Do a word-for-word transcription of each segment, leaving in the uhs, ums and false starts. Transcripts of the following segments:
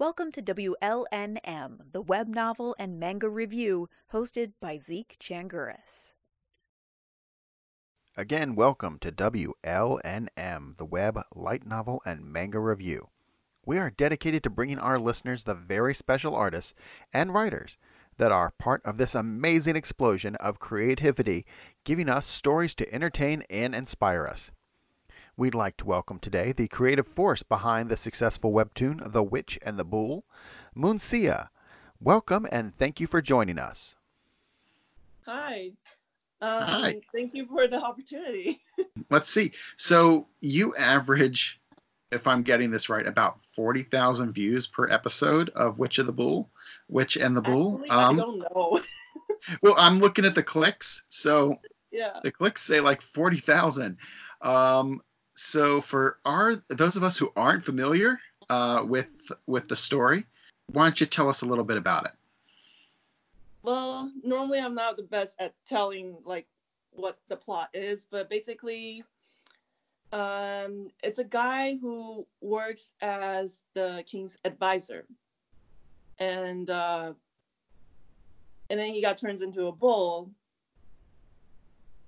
Welcome to W L N M, the web novel and manga review hosted by Zeke Changuris. Again, welcome to W L N M, the web light novel and manga review. We are dedicated to bringing our listeners the very special artists and writers that are part of this amazing explosion of creativity, giving us stories to entertain and inspire us. We'd like to welcome today the creative force behind the successful webtoon, The Witch and the Bull, Munsia. Welcome and thank you for joining us. Hi. Um, Hi. Thank you for the opportunity. Let's see. So you average, if I'm getting this right, about forty thousand views per episode of Witch and the Bull. Witch and the Bull. Actually, um, I don't know. Well, I'm looking at the clicks. So yeah, the clicks say like forty thousand. Um, So for our those of us who aren't familiar uh, with with the story, why don't you tell us a little bit about it? Well, normally I'm not the best at telling like what the plot is, but basically, um, it's a guy who works as the king's advisor, and uh, and then he got turned into a bull.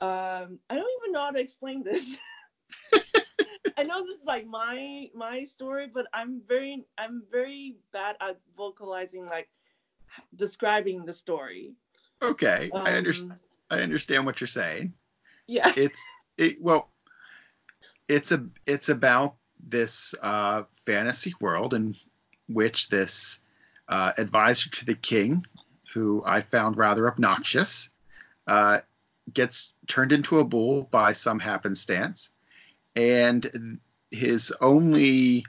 Um, I don't even know how to explain this. I know this is like my my story, but I'm very I'm very bad at vocalizing, like describing the story. Okay, um, I understand. I understand what you're saying. Yeah, it's it. Well, it's a it's about this uh, fantasy world in which this uh, advisor to the king, who I found rather obnoxious, uh, gets turned into a bull by some happenstance. And his only,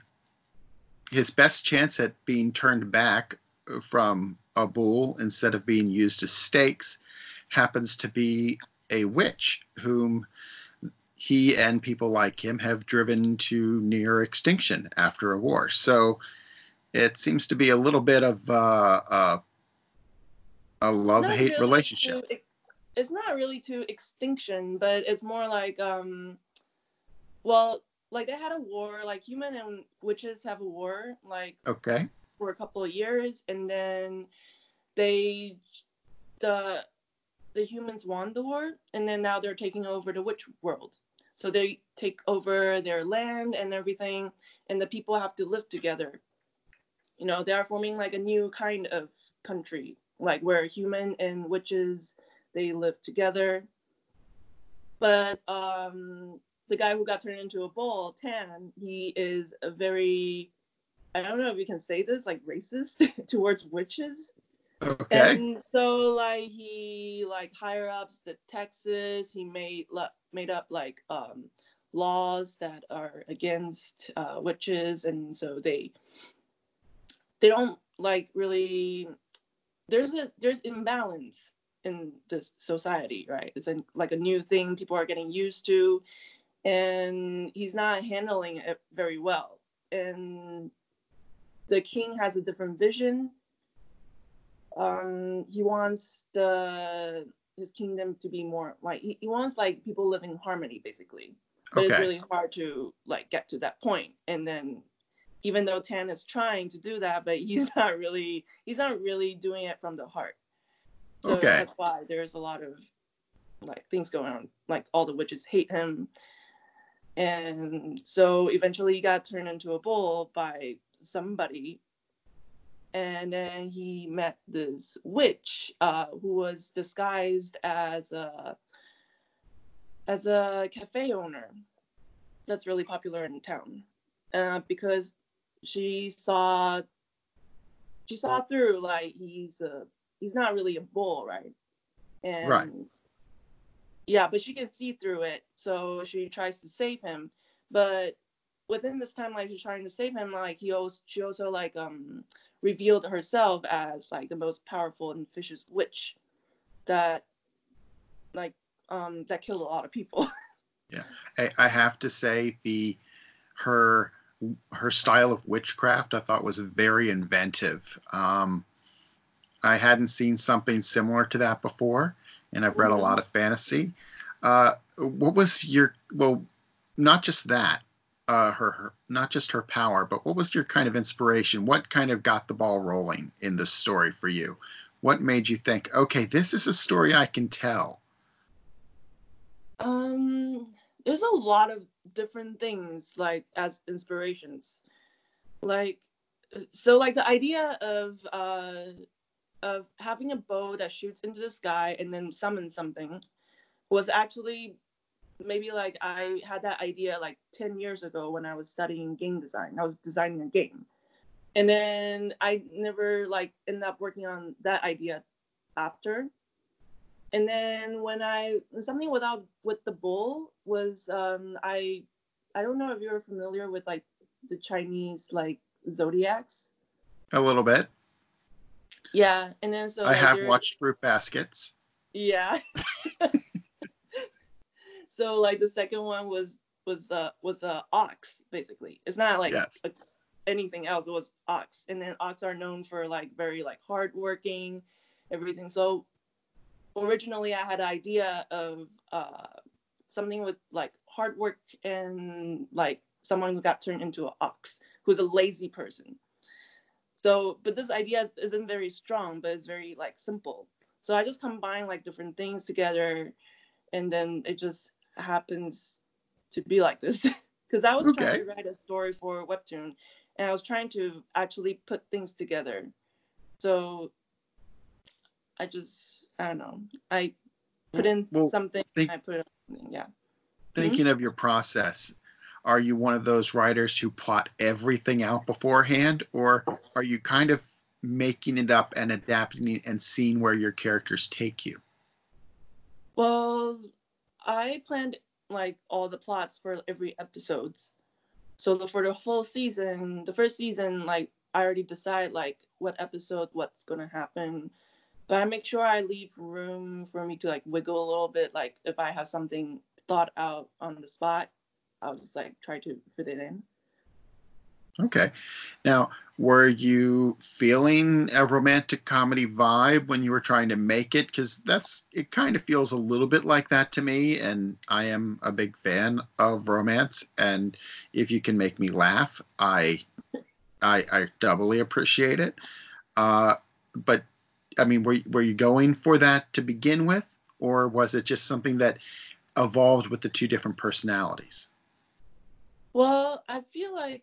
his best chance at being turned back from a bull instead of being used as stakes happens to be a witch whom he and people like him have driven to near extinction after a war. So it seems to be a little bit of uh, uh, a love-hate relationship. To, it's not really to extinction, but it's more like... Um... Well, like they had a war, like human and witches have a war, like okay, for a couple of years, and then they, the, the humans won the war, and then now they're taking over the witch world. So they take over their land and everything, and the people have to live together. You know, they are forming like a new kind of country, like where human and witches, they live together. But, um... the guy who got turned into a bull, Tan, he is a very, I don't know if you can say this, like racist towards witches. Okay. And so like he like higher ups the Texas, he made made up like um, laws that are against uh, witches, and so they they don't like really. There's a there's imbalance in this society, right? It's a, like a new thing people are getting used to. And he's not handling it very well. And the king has a different vision. Um, he wants the his kingdom to be more like he, he wants like people live in harmony, basically. But okay. It's really hard to like get to that point. And then, even though Tan is trying to do that, but he's not really he's not really doing it from the heart. So okay. That's why there's a lot of like things going on. Like all the witches hate him. And so eventually he got turned into a bull by somebody. And then he met this witch uh, who was disguised as a, as a cafe owner that's really popular in town uh, because she saw she saw through like he's a, he's not really a bull, right? And right. Yeah, but she can see through it, so she tries to save him. But within this time, like she's trying to save him, like he also she also like um revealed herself as like the most powerful and vicious witch that like um that killed a lot of people. Yeah, I, I have to say the her her style of witchcraft I thought was very inventive. Um, I hadn't seen something similar to that before. And I've read a lot of fantasy. Uh, what was your, well, not just that, uh, her, her not just her power, but what was your kind of inspiration? What kind of got the ball rolling in this story for you? What made you think, okay, this is a story I can tell? Um, there's a lot of different things, like, as inspirations. Like, so, like, the idea of uh, of having a bow that shoots into the sky and then summons something was actually maybe, like, I had that idea, like, ten years ago when I was studying game design. I was designing a game. And then I never, like, ended up working on that idea after. And then when I, something without, with the bull was, um, I, I don't know if you're familiar with, like, the Chinese, like, zodiacs. A little bit. Yeah. And then so I like, have watched Fruit Baskets. Yeah. So like the second one was was uh was a ox, basically. It's not like yes. a, anything else. It was ox, and then ox are known for like very like hardworking, everything. So originally, I had an idea of uh, something with like hard work and like someone who got turned into an ox, who's a lazy person. So, but this idea isn't very strong, but it's very like simple. So I just combine like different things together, and then it just happens to be like this. Because I was okay. trying to write a story for Webtoon, and I was trying to actually put things together. So I just. I don't know. I put in well, something. Think, I put in something. Yeah. Thinking mm-hmm. of your process, are you one of those writers who plot everything out beforehand, or are you kind of making it up and adapting it and seeing where your characters take you? Well, I planned like all the plots for every episode. So for the whole season, the first season, like I already decide like what episode, what's gonna happen. But I make sure I leave room for me to like wiggle a little bit. Like if I have something thought out on the spot, I'll just like try to fit it in. Okay. Now, were you feeling a romantic comedy vibe when you were trying to make it? Because that's, it kind of feels a little bit like that to me. And I am a big fan of romance. And if you can make me laugh, I, I, I doubly appreciate it. Uh, but I mean, were, were you going for that to begin with, or was it just something that evolved with the two different personalities? Well, I feel like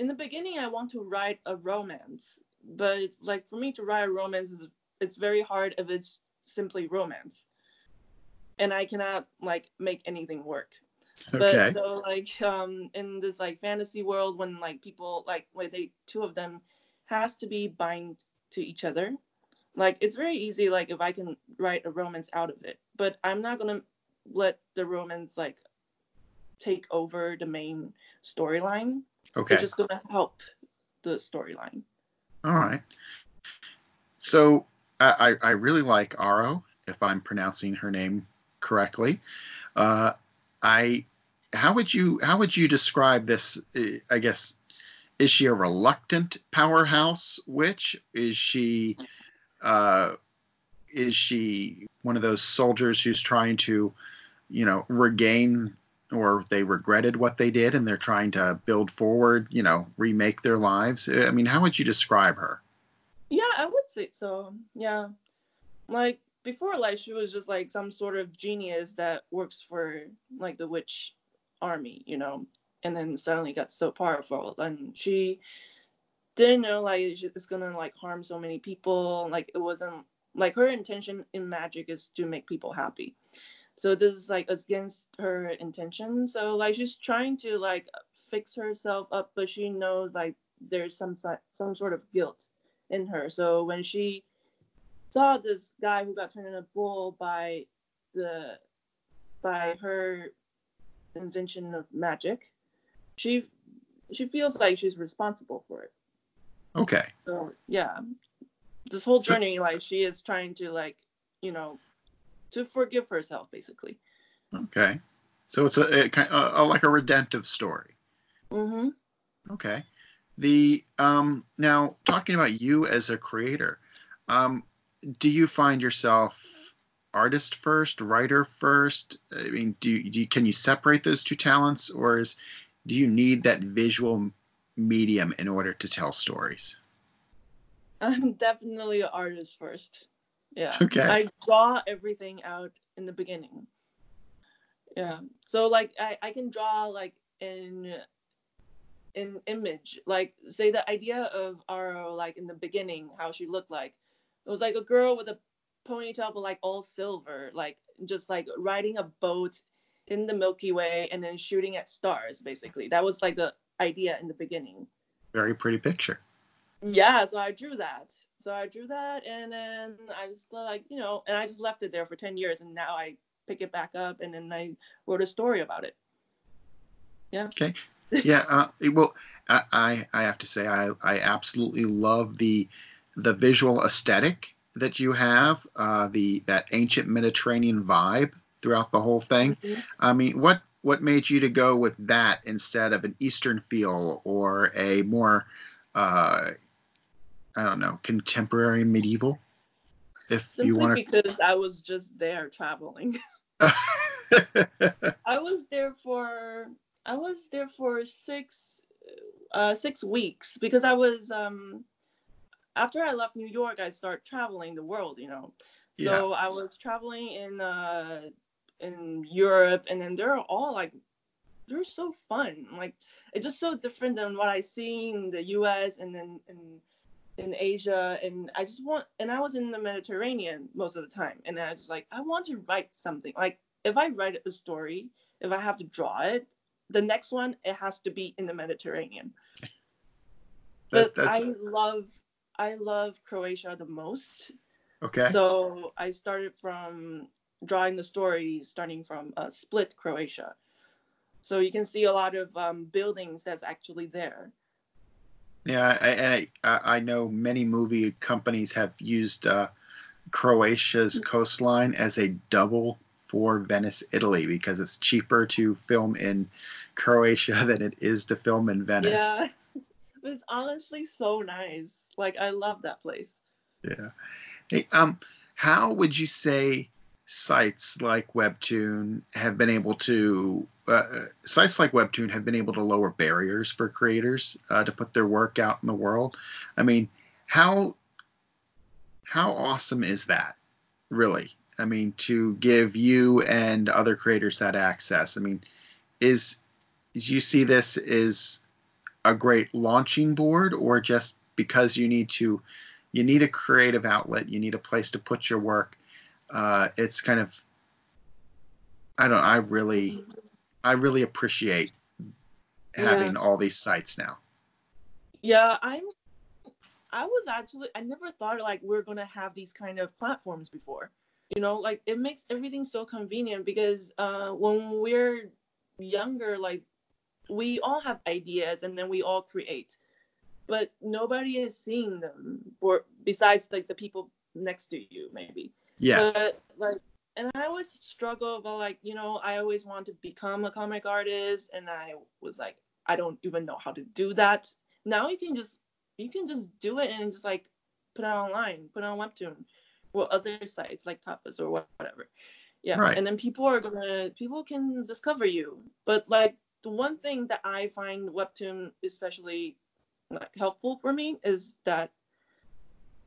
in the beginning, I want to write a romance, but like for me to write a romance, is it's very hard if it's simply romance, and I cannot like make anything work. Okay. But so like um, in this like fantasy world, when like people like where they two of them has to be bind to each other. Like, it's very easy, like, if I can write a romance out of it. But I'm not going to let the romance, like, take over the main storyline. Okay. It's just going to help the storyline. All right. So, I, I really like Aro, if I'm pronouncing her name correctly. Uh, I, how would you, how would you describe this, I guess, is she a reluctant powerhouse witch? Is she... Uh, is she one of those soldiers who's trying to, you know, regain, or they regretted what they did and they're trying to build forward, you know, remake their lives? I mean, how would you describe her? Yeah, I would say so. Yeah. Like before, like she was just like some sort of genius that works for like the witch army, you know, and then suddenly got so powerful, and she didn't know like it's gonna like harm so many people. Like it wasn't like her intention in magic is to make people happy, so this is like against her intention. So like she's trying to like fix herself up, but she knows like there's some some sort of guilt in her. So when she saw this guy who got turned into a bull by the by her invention of magic, she she feels like she's responsible for it. Okay. So, yeah. This whole journey, so, like, she is trying to, like, you know, to forgive herself, basically. Okay. So it's a, a kind of, a, like a redemptive story. Mm-hmm. Okay. The, um, now, talking about you as a creator, um, do you find yourself artist first, writer first? I mean, do you, do you, can you separate those two talents, or is do you need that visual medium in order to tell stories? I'm definitely an artist first. Yeah. Okay. I draw everything out in the beginning. Yeah. So like I, I can draw like in in image, like say the idea of Aro, like in the beginning, how she looked like. It was like a girl with a ponytail, but like all silver, like just like riding a boat in the Milky Way and then shooting at stars, basically. That was like the idea in the beginning. Very pretty picture. Yeah, so I drew that. So I drew that and then I just like, you know, and I just left it there for ten years and now I pick it back up and then I wrote a story about it. Yeah. Okay. Yeah. Uh, well, I, I have to say, I, I absolutely love the, the visual aesthetic that you have, uh, the, that ancient Mediterranean vibe throughout the whole thing. Mm-hmm. I mean, what, what made you to go with that instead of an Eastern feel or a more, uh, I don't know, contemporary medieval? If Simply you wanna... because I was just there traveling. I was there for I was there for six uh, six weeks because I was um, after I left New York, I started traveling the world, you know. So yeah. I was traveling in uh, in Europe, and then they're all like they're so fun, like it's just so different than what I see in the U S and then in in Asia, and I just want, and I was in the Mediterranean most of the time, and I just like, I want to write something. Like, if I write a story, if I have to draw it, the next one, it has to be in the Mediterranean. But that, I love, I love Croatia the most. Okay. So I started from drawing the story, starting from uh, Split, Croatia. So you can see a lot of um, buildings that's actually there. Yeah, and I, I know many movie companies have used uh, Croatia's coastline as a double for Venice, Italy, because it's cheaper to film in Croatia than it is to film in Venice. Yeah, it's honestly so nice. Like, I love that place. Yeah. Hey, um, how would you say sites like Webtoon have been able to Uh, sites like Webtoon have been able to lower barriers for creators uh, to put their work out in the world? I mean, how how awesome is that, really? I mean, to give you and other creators that access. I mean, is, is you see this as a great launching board, or just because you need to, you need a creative outlet, you need a place to put your work? Uh, it's kind of, I don't know, I really... I really appreciate having yeah. all these sites now. Yeah, I'm, I was actually, I never thought like we're going to have these kind of platforms before, you know, like it makes everything so convenient because uh, when we're younger, like we all have ideas and then we all create, but nobody is seeing them or besides like the people next to you, maybe. Yes. But, like, and I always struggle about like, you know, I always wanted to become a comic artist. And I was like, I don't even know how to do that. Now you can just, you can just do it and just like put it online, put it on Webtoon or other sites like Tapas or whatever. Yeah. Right. And then people are going to, people can discover you. But like the one thing that I find Webtoon especially like helpful for me is that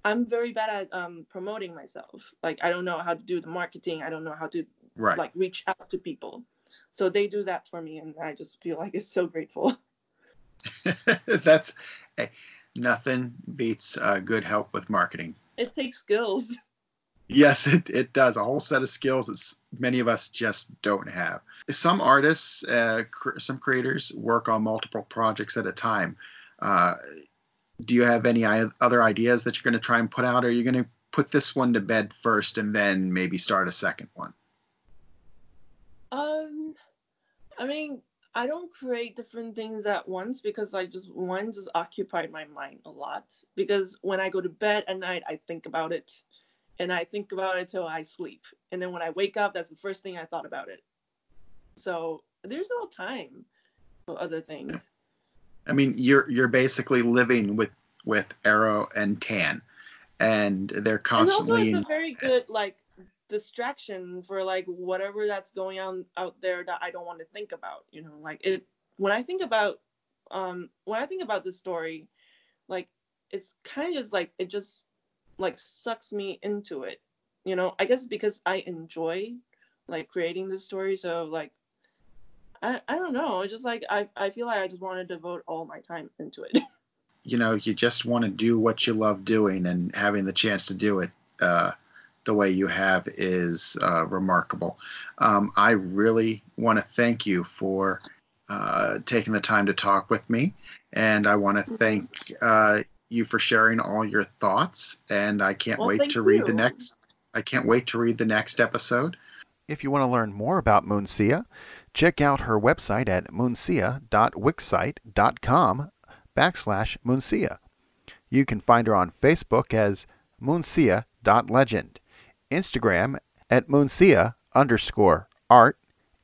I'm very bad at um, promoting myself. Like, I don't know how to do the marketing. I don't know how to right. like reach out to people. So they do that for me, and I just feel like it's so grateful. That's hey, nothing beats uh, good help with marketing. It takes skills. Yes, it, it does. A whole set of skills that many of us just don't have. Some artists, uh, cr- some creators work on multiple projects at a time. Uh, Do you have any other ideas that you're going to try and put out? Or are you going to put this one to bed first and then maybe start a second one? Um, I mean, I don't create different things at once because I just, one just occupied my mind a lot. Because when I go to bed at night, I think about it. And I think about it till I sleep. And then when I wake up, that's the first thing I thought about it. So there's no time for other things. Yeah. I mean, you're you're basically living with, with Aro and Tan, and they're constantly. And also, it's a very good like distraction for like whatever that's going on out there that I don't want to think about. You know, like it when I think about um when I think about this story, like it's kind of just like it just like sucks me into it, you know. I guess because I enjoy like creating this story, so like I I don't know. It's just like I I feel like I just want to devote all my time into it. You know, you just want to do what you love doing, and having the chance to do it uh, the way you have is uh, remarkable. Um, I really want to thank you for uh, taking the time to talk with me, and I want to thank uh, you for sharing all your thoughts. And I can't well, wait to read you. the next. I can't wait to read the next episode. If you want to learn more about Munsia, check out her website at munsia dot wixsite dot com. backslash Munsia. You can find her on Facebook as Munsia dot legend, Instagram at Munsia underscore art,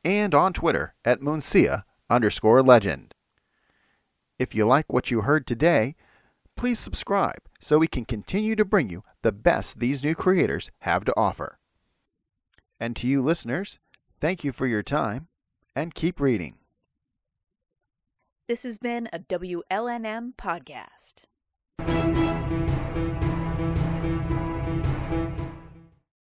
and on Twitter at Munsia underscore legend. If you like what you heard today, please subscribe so we can continue to bring you the best these new creators have to offer. And to you listeners, thank you for your time and keep reading. This has been a W L N M podcast.